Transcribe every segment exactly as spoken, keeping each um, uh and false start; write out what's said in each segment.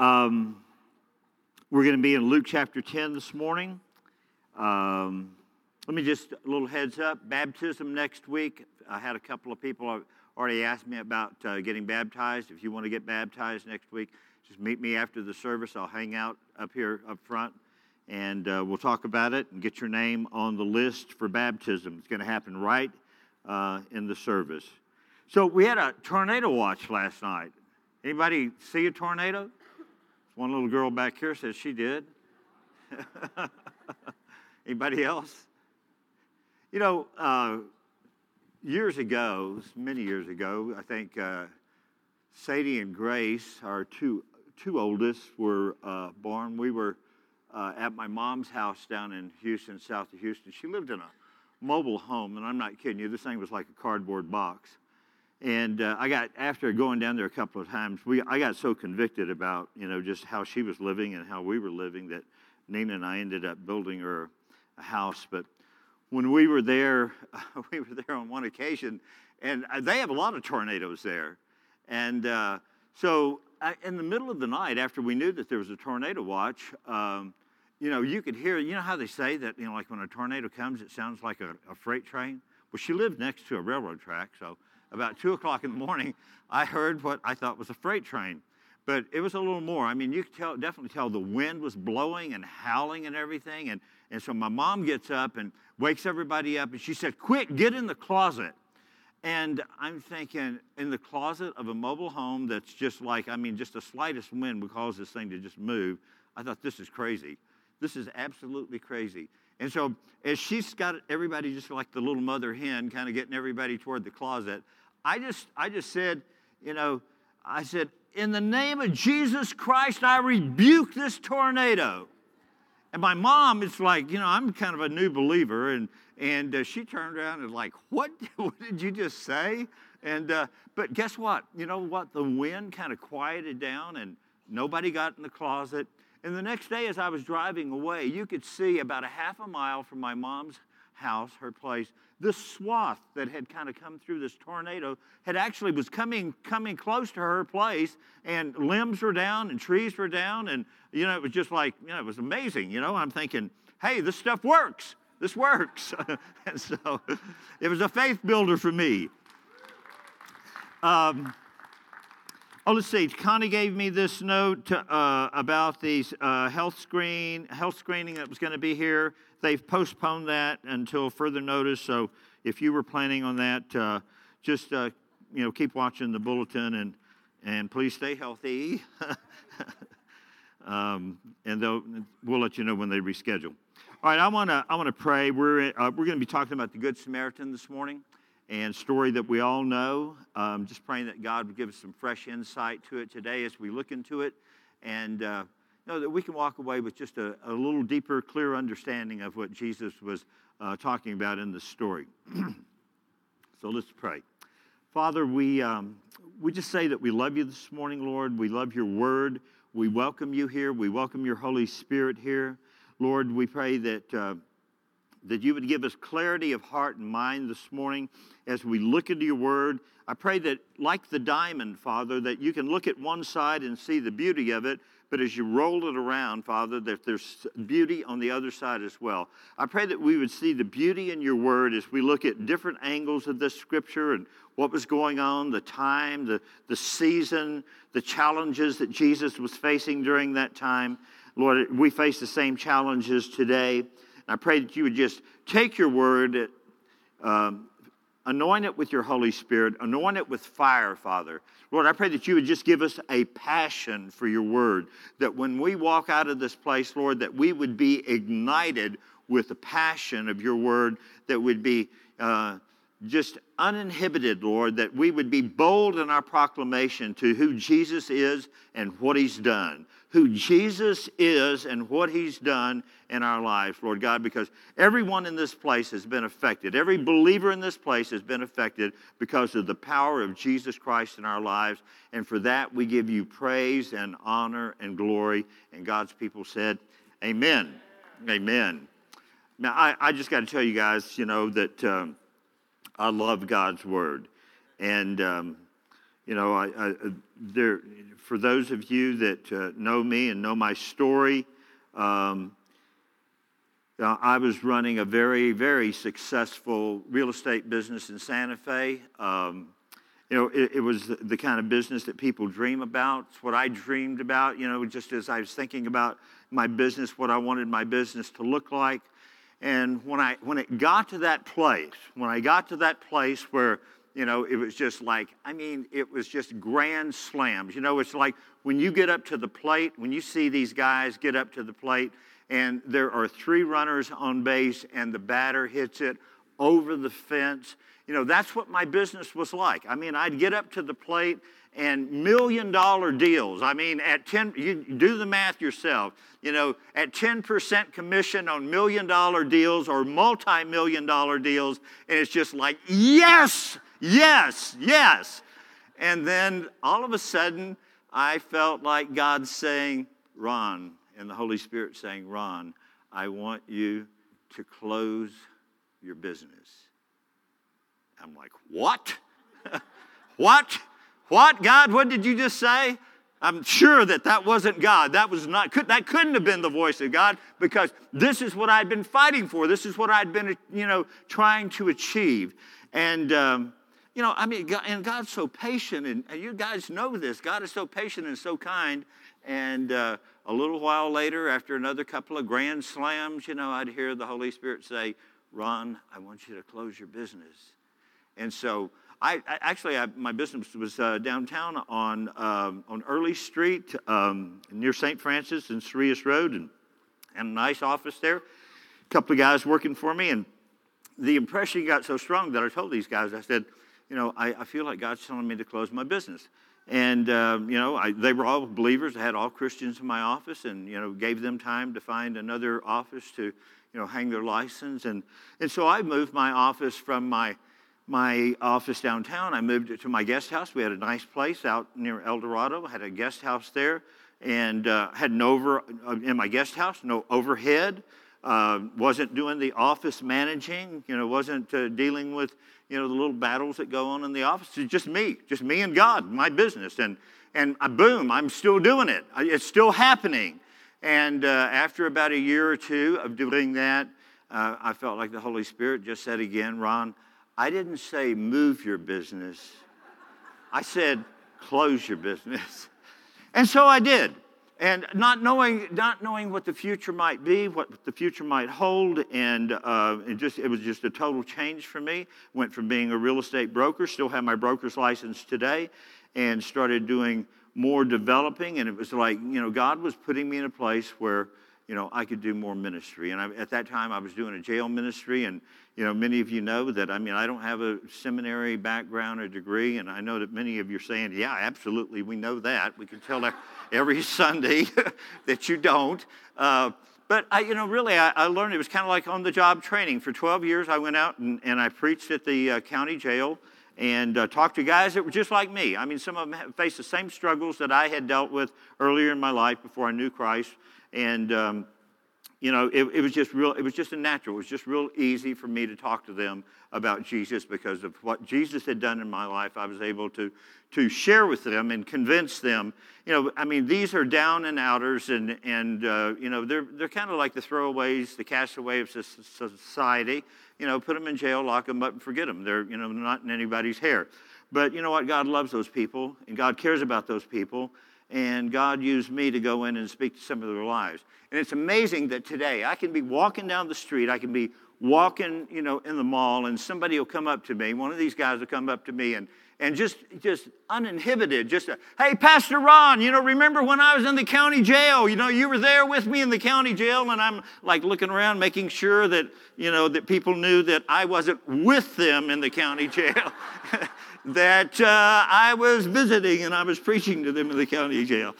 Um, we're going to be in Luke chapter ten this morning. Um, let me just, a little heads up, baptism next week. I had a couple of people already asked me about uh, getting baptized. If you want to get baptized next week, just meet me after the service. I'll hang out up here up front, and uh, we'll talk about it and get your name on the list for baptism. It's going to happen right uh, in the service. So we had a tornado watch last night. Anybody see a tornado? One little girl back here says she did. Anybody else? You know, uh, years ago, many years ago, I think uh, Sadie and Grace, our two two oldest, were uh, born. We were uh, at my mom's house down in Houston, south of Houston. She lived in a mobile home, and I'm not kidding you. This thing was like a cardboard box. And uh, I got, after going down there a couple of times, we I got so convicted about, you know, just how she was living and how we were living that Nina and I ended up building her a house. But when we were there, we were there on one occasion, and they have a lot of tornadoes there. And uh, so I, in the middle of the night, after we knew that there was a tornado watch, um, you know, you could hear, you know how they say that, you know, like when a tornado comes, it sounds like a, a freight train? Well, she lived next to a railroad track, so about two o'clock in the morning, I heard what I thought was a freight train. But it was a little more. I mean, you could tell, definitely tell the wind was blowing and howling and everything. And, and so my mom gets up and wakes everybody up, and she said, "Quick, get in the closet." And I'm thinking, in the closet of a mobile home that's just like, I mean, just the slightest wind would cause this thing to just move. I thought, this is crazy. This is absolutely crazy. And so as she's got everybody just like the little mother hen kind of getting everybody toward the closet, I just I just said, you know, I said, "In the name of Jesus Christ, I rebuke this tornado." And my mom, it's like, you know, I'm kind of a new believer, and and uh, she turned around and like, what, what did you just say? And uh, but guess what? You know what? The wind kind of quieted down, and nobody got in the closet. And the next day as I was driving away, you could see about a half a mile from my mom's house, her place, this swath that had kind of come through this tornado had actually was coming coming close to her place, and limbs were down and trees were down, and, you know, it was just like, you know, it was amazing. You know, I'm thinking, hey, this stuff works. This works. And so it was a faith builder for me. Um Oh, let's see. Connie gave me this note uh, about the uh, health screen, health screening that was going to be here. They've postponed that until further notice. So, if you were planning on that, uh, just uh, you know, keep watching the bulletin and and please stay healthy. um, and they'll we'll let you know when they reschedule. All right, I want to I want to pray. We're uh, we're going to be talking about the Good Samaritan this morning, and story that we all know. Um, just praying that God would give us some fresh insight to it today as we look into it, and uh, know that we can walk away with just a, a little deeper, clearer understanding of what Jesus was uh, talking about in this story. So let's pray. Father, we um, we just say that we love you this morning, Lord. We love your word. We welcome you here. We welcome your Holy Spirit here. Lord, we pray that uh, that you would give us clarity of heart and mind this morning as we look into your word. I pray that, like the diamond, Father, that you can look at one side and see the beauty of it, but as you roll it around, Father, that there's beauty on the other side as well. I pray that we would see the beauty in your word as we look at different angles of this scripture and what was going on, the time, the, the season, the challenges that Jesus was facing during that time. Lord, we face the same challenges today. I pray that you would just take your word, um, anoint it with your Holy Spirit, anoint it with fire, Father. Lord, I pray that you would just give us a passion for your word, that when we walk out of this place, Lord, that we would be ignited with the passion of your word, that would be uh, just uninhibited, Lord, that we would be bold in our proclamation to who Jesus is and what he's done. Who Jesus is and what he's done in our lives, Lord God, because everyone in this place has been affected. Every believer in this place has been affected because of the power of Jesus Christ in our lives. And for that, we give you praise and honor and glory. And God's people said, amen. Amen. Now, I, I just got to tell you guys, you know, that um, I love God's word. And um, You know, I, I, there, for those of you that uh, know me and know my story, um, I was running a very, very successful real estate business in Santa Fe. Um, you know, it, it was the, the kind of business that people dream about. It's what I dreamed about, you know, just as I was thinking about my business, what I wanted my business to look like. And when I when it got to that place, when I got to that place where, you know, it was just like, I mean, it was just grand slams. You know, it's like when you get up to the plate, when you see these guys get up to the plate, and there are three runners on base, and the batter hits it over the fence. You know, that's what my business was like. I mean, I'd get up to the plate, and million-dollar deals. I mean, at ten, you do the math yourself. You know, at ten percent commission on million-dollar deals or multi-million-dollar deals, and it's just like, yes! Yes, yes. And then all of a sudden, I felt like God saying, Ron, and the Holy Spirit saying, Ron, I want you to close your business. I'm like, what? What? What, God? What did you just say? I'm sure that that wasn't God. That was not. Could, that couldn't have been the voice of God, because this is what I'd been fighting for. This is what I'd been, you know, trying to achieve. And um, you know, I mean, God, and God's so patient, and, and you guys know this. God is so patient and so kind. And uh, a little while later, after another couple of grand slams, you know, I'd hear the Holy Spirit say, "Ron, I want you to close your business." And so, I, I actually, I, my business was uh, downtown on um, on Early Street um, near Saint Francis and Sirius Road, and had a nice office there. A couple of guys working for me, and the impression got so strong that I told these guys, I said, you know, I, I feel like God's telling me to close my business. And, um, you know, I, they were all believers. I had all Christians in my office, and, you know, gave them time to find another office to, you know, hang their license. And, and so I moved my office from my my office downtown. I moved it to my guest house. We had a nice place out near El Dorado. I had a guest house there, and uh, had an over in my guest house, no overhead. Uh, wasn't doing the office managing. You know, wasn't uh, dealing with, you know, the little battles that go on in the office. It's just me, just me and God, my business, and and I, boom, I'm still doing it. It's still happening. And uh, after about a year or two of doing that, uh, I felt like the Holy Spirit just said again, Ron, I didn't say move your business. I said close your business. And so I did. And not knowing not knowing what the future might be, what the future might hold, and uh, it just it was just a total change for me. Went from being a real estate broker, still have my broker's license today, and started doing more developing. And it was like, you know, God was putting me in a place where, you know, I could do more ministry. And I, at that time, I was doing a jail ministry. And, you know, many of you know that, I mean, I don't have a seminary background or degree. And I know that many of you are saying, yeah, absolutely, we know that. We can tell every Sunday that you don't. Uh, but, I, you know, really, I, I learned it was kind of like on-the-job training. For twelve years, I went out and, and I preached at the uh, county jail and uh, talked to guys that were just like me. I mean, some of them faced the same struggles that I had dealt with earlier in my life before I knew Christ. And, um, you know, it, it was just real, it was just a natural, it was just real easy for me to talk to them about Jesus, because of what Jesus had done in my life. I was able to, to share with them and convince them. You know, I mean, these are down and outers, and, and uh, you know, they're, they're kind of like the throwaways, the castaway of society. You know, put them in jail, lock them up, and forget them. They're, you know, not in anybody's hair. But you know what? God loves those people, and God cares about those people. And God used me to go in and speak to some of their lives. And it's amazing that today I can be walking down the street, I can be walking, you know, in the mall, and somebody will come up to me. One of these guys will come up to me and, and just, just uninhibited, just, a, hey, Pastor Ron, you know, remember when I was in the county jail? You know, you were there with me in the county jail, and I'm like looking around, making sure that, you know, that people knew that I wasn't with them in the county jail, that uh, I was visiting and I was preaching to them in the county jail.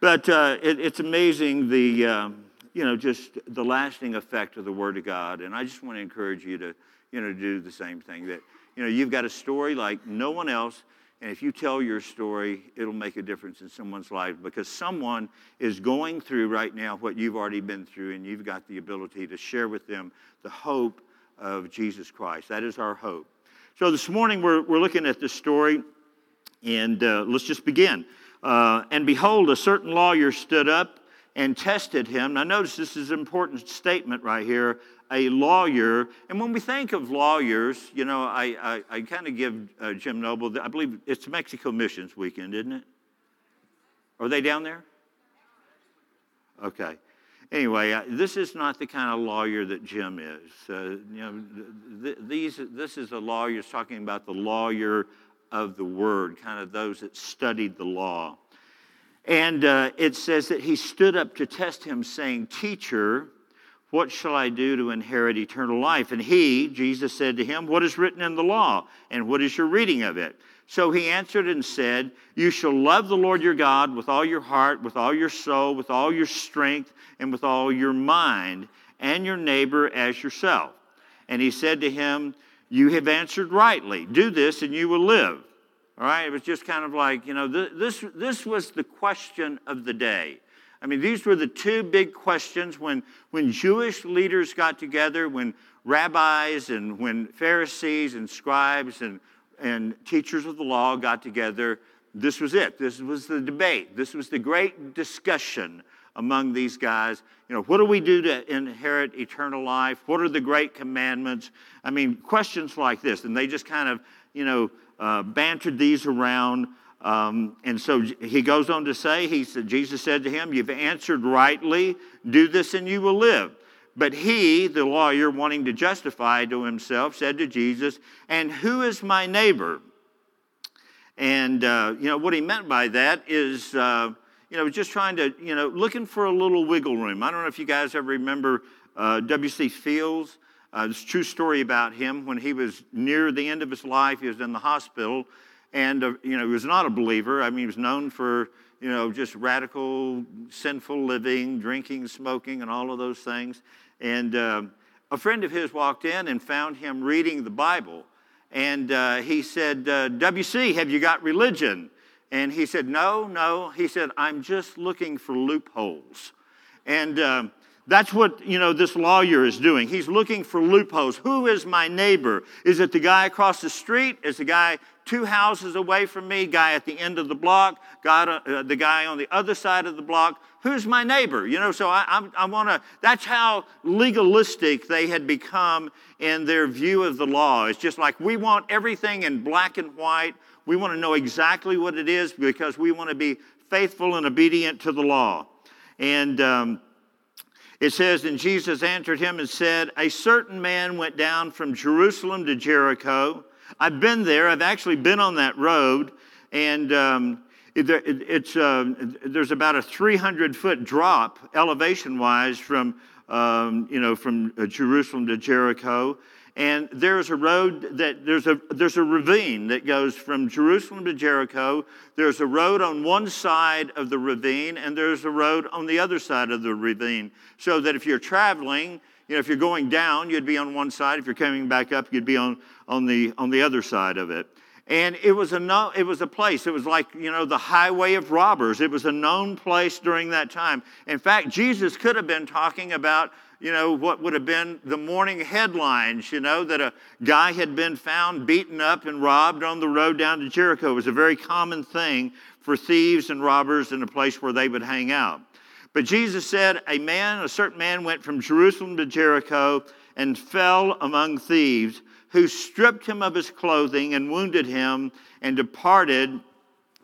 But uh, it, it's amazing the... Um, you know, just the lasting effect of the Word of God. And I just want to encourage you to, you know, do the same thing. That, you know, you've got a story like no one else, and if you tell your story, it'll make a difference in someone's life, because someone is going through right now what you've already been through, and you've got the ability to share with them the hope of Jesus Christ. That is our hope. So this morning we're we're looking at this story And uh, let's just begin. Uh, and behold, a certain lawyer stood up and tested him. Now notice this is an important statement right here. A lawyer, and when we think of lawyers, you know, I, I, I kind of give uh, Jim Noble, the, I believe it's Mexico Missions weekend, isn't it? Are they down there? Okay. Anyway, I, this is not the kind of lawyer that Jim is. Uh, you know, th- th- these, this is a lawyer, it's talking about the lawyer of the word, kind of those that studied the law. And uh, it says that he stood up to test him, saying, "Teacher, what shall I do to inherit eternal life?" And he, Jesus, said to him, "What is written in the law, and what is your reading of it?" So he answered and said, "You shall love the Lord your God with all your heart, with all your soul, with all your strength, and with all your mind, and your neighbor as yourself." And he said to him, "You have answered rightly. Do this, and you will live." All right, it was just kind of like, you know, th- this, this was the question of the day. I mean, these were the two big questions when, when Jewish leaders got together, when rabbis and when Pharisees and scribes and, and teachers of the law got together. This was it. This was the debate. This was the great discussion among these guys. You know, what do we do to inherit eternal life? What are the great commandments? I mean, questions like this. And they just kind of, you know, uh, bantered these around. Um, and so he goes on to say, he said, Jesus said to him, "You've answered rightly, do this and you will live." But he, the lawyer, wanting to justify to himself, said to Jesus, "And who is my neighbor?" And, uh, you know, what he meant by that is, uh, you know, just trying to, you know, looking for a little wiggle room. I don't know if you guys ever remember uh, W C Fields. Uh, this true story about him when he was near the end of his life, he was in the hospital. And, uh, you know, he was not a believer. I mean, he was known for, you know, just radical, sinful living, drinking, smoking, and all of those things. And uh, a friend of his walked in and found him reading the Bible. And uh, he said, uh, "W C, have you got religion?" And he said, no, no. He said, "I'm just looking for loopholes." And uh, that's what, you know, this lawyer is doing. He's looking for loopholes. Who is my neighbor? Is it the guy across the street? Is the guy two houses away from me, guy at the end of the block, got uh, the guy on the other side of the block? Who's my neighbor? You know, so I, I, I want to, that's how legalistic they had become in their view of the law. It's just like we want everything in black and white. We want to know exactly what it is because we want to be faithful and obedient to the law. And um, it says, "And Jesus answered him and said, a certain man went down from Jerusalem to Jericho." I've been there. I've actually been on that road, and um, it, it, it's uh, there's about a three hundred foot drop elevation-wise from um, you know from uh, Jerusalem to Jericho. And there's a road that there's a there's a ravine that goes from Jerusalem to Jericho. There's a road on one side of the ravine, and there's a road on the other side of the ravine. So that if you're traveling, you know, if you're going down, you'd be on one side. If you're coming back up, you'd be on, on the on the other side of it. And it was a no, it was a place. It was like, you know, the highway of robbers. It was a known place during that time. In fact, Jesus could have been talking about, you know, what would have been the morning headlines, you know, that a guy had been found beaten up and robbed on the road down to Jericho. It was a very common thing for thieves and robbers in a place where they would hang out. But Jesus said, a man, a certain man went from Jerusalem to Jericho and fell among thieves, who stripped him of his clothing and wounded him and departed,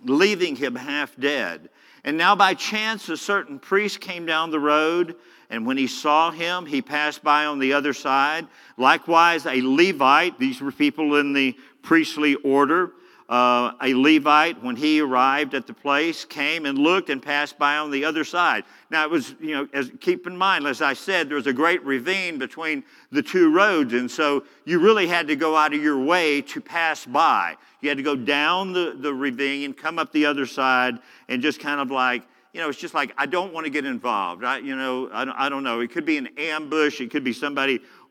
leaving him half dead. And now by chance a certain priest came down the road, and when he saw him, he passed by on the other side. Likewise a Levite, these were people in the priestly order, Uh, a Levite, when he arrived at the place, came and looked and passed by on the other side. Now, it was, you know, as, keep in mind, as I said, there was a great ravine between the two roads, and so you really had to go out of your way to pass by. You had to go down the, the ravine, come up the other side, and just kind of like, you know, it's just like, I don't want to get involved. I, you know, I don't, I don't know. It could be an ambush. It could be somebody